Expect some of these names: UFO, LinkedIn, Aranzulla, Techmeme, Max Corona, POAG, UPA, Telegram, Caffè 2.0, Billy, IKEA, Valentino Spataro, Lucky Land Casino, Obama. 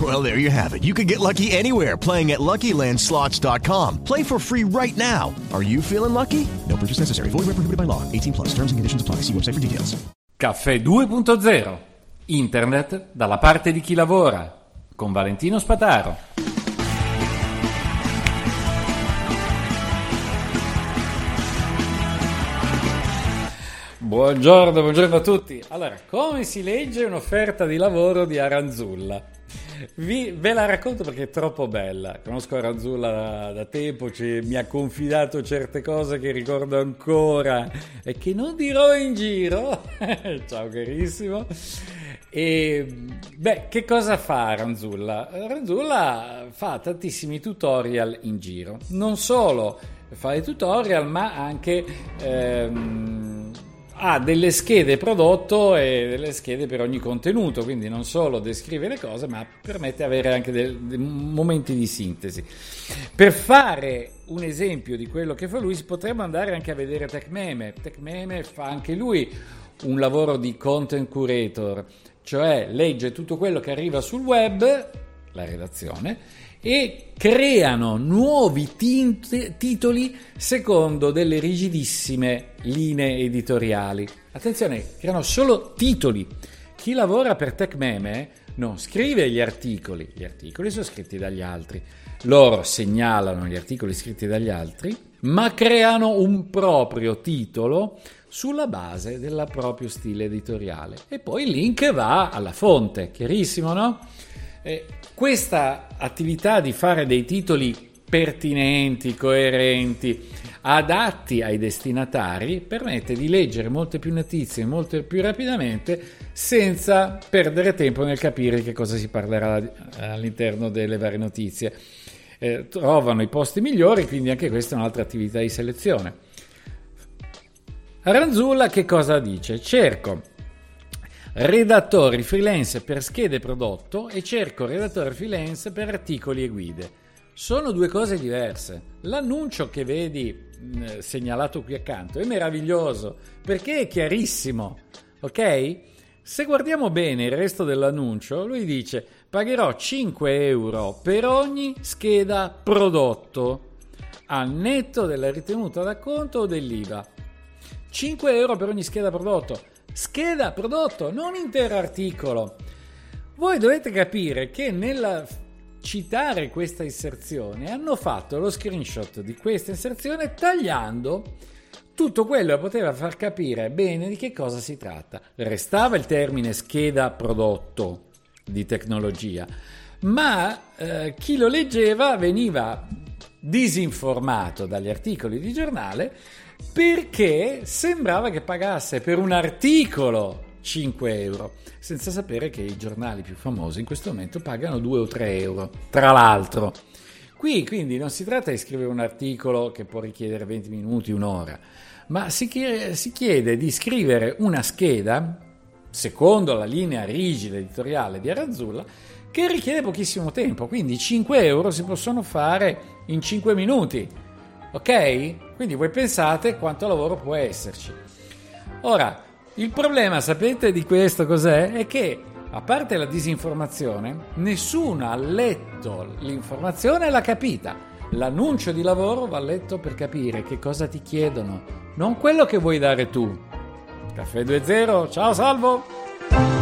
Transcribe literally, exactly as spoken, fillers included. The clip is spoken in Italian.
Well, there you have it. You can get lucky anywhere, playing at lucky land slots dot com. Play for free right now. Are you feeling lucky? No purchase necessary. Void where prohibited by law. eighteen plus. Terms and conditions apply. See website for details. Caffè due punto zero. Internet dalla parte di chi lavora. Con Valentino Spataro. Buongiorno, buongiorno a tutti. Allora, come si legge un'offerta di lavoro di Aranzulla? Vi, ve la racconto perché è troppo bella. Conosco Aranzulla da, da tempo, ci, mi ha confidato certe cose che ricordo ancora e che non dirò in giro. Ciao carissimo. E beh, che cosa fa Aranzulla? Aranzulla fa tantissimi tutorial in giro. Non solo fa i tutorial, ma anche... Ehm, ha ah, delle schede prodotto e delle schede per ogni contenuto, quindi non solo descrive le cose ma permette di avere anche dei, dei momenti di sintesi. Per fare un esempio di quello che fa lui si potrebbe andare anche a vedere Techmeme. Techmeme fa anche lui un lavoro di content curator, cioè legge tutto quello che arriva sul web, la redazione, e creano nuovi tint- titoli secondo delle rigidissime linee editoriali. Attenzione, creano solo titoli. Chi lavora per Techmeme non scrive gli articoli, gli articoli sono scritti dagli altri. Loro segnalano gli articoli scritti dagli altri, ma creano un proprio titolo sulla base del proprio stile editoriale. E poi il link va alla fonte, chiarissimo, no? Eh, questa attività di fare dei titoli pertinenti, coerenti, adatti ai destinatari, permette di leggere molte più notizie, molto più rapidamente, senza perdere tempo nel capire che cosa si parlerà all'interno delle varie notizie. Eh, trovano i posti migliori, quindi anche questa è un'altra attività di selezione. Aranzulla che cosa dice? Cerco redattori freelance per schede prodotto e cerco redattori freelance per articoli e guide. Sono due cose diverse. L'annuncio che vedi mh, segnalato qui accanto è meraviglioso perché è chiarissimo, ok? Se guardiamo bene il resto dell'annuncio, lui dice: pagherò cinque euro per ogni scheda prodotto al netto della ritenuta d'acconto o dell'I V A. cinque euro per ogni scheda prodotto. Scheda prodotto, non intero articolo. Voi dovete capire che nel citare questa inserzione hanno fatto lo screenshot di questa inserzione tagliando tutto quello che poteva far capire bene di che cosa si tratta. Restava il termine scheda prodotto di tecnologia, ma eh, chi lo leggeva veniva disinformato dagli articoli di giornale perché sembrava che pagasse per un articolo cinque euro, senza sapere che i giornali più famosi in questo momento pagano due o tre euro, tra l'altro. Qui quindi non si tratta di scrivere un articolo che può richiedere venti minuti, un'ora, ma si chiede, si chiede di scrivere una scheda, secondo la linea rigida editoriale di Aranzulla, che richiede pochissimo tempo, quindi cinque euro si possono fare in cinque minuti, ok? Quindi voi pensate quanto lavoro può esserci. Ora, il problema, sapete di questo cos'è? È che, a parte la disinformazione, nessuno ha letto l'informazione e l'ha capita. L'annuncio di lavoro va letto per capire che cosa ti chiedono, non quello che vuoi dare tu. Caffè due punto zero, ciao Salvo!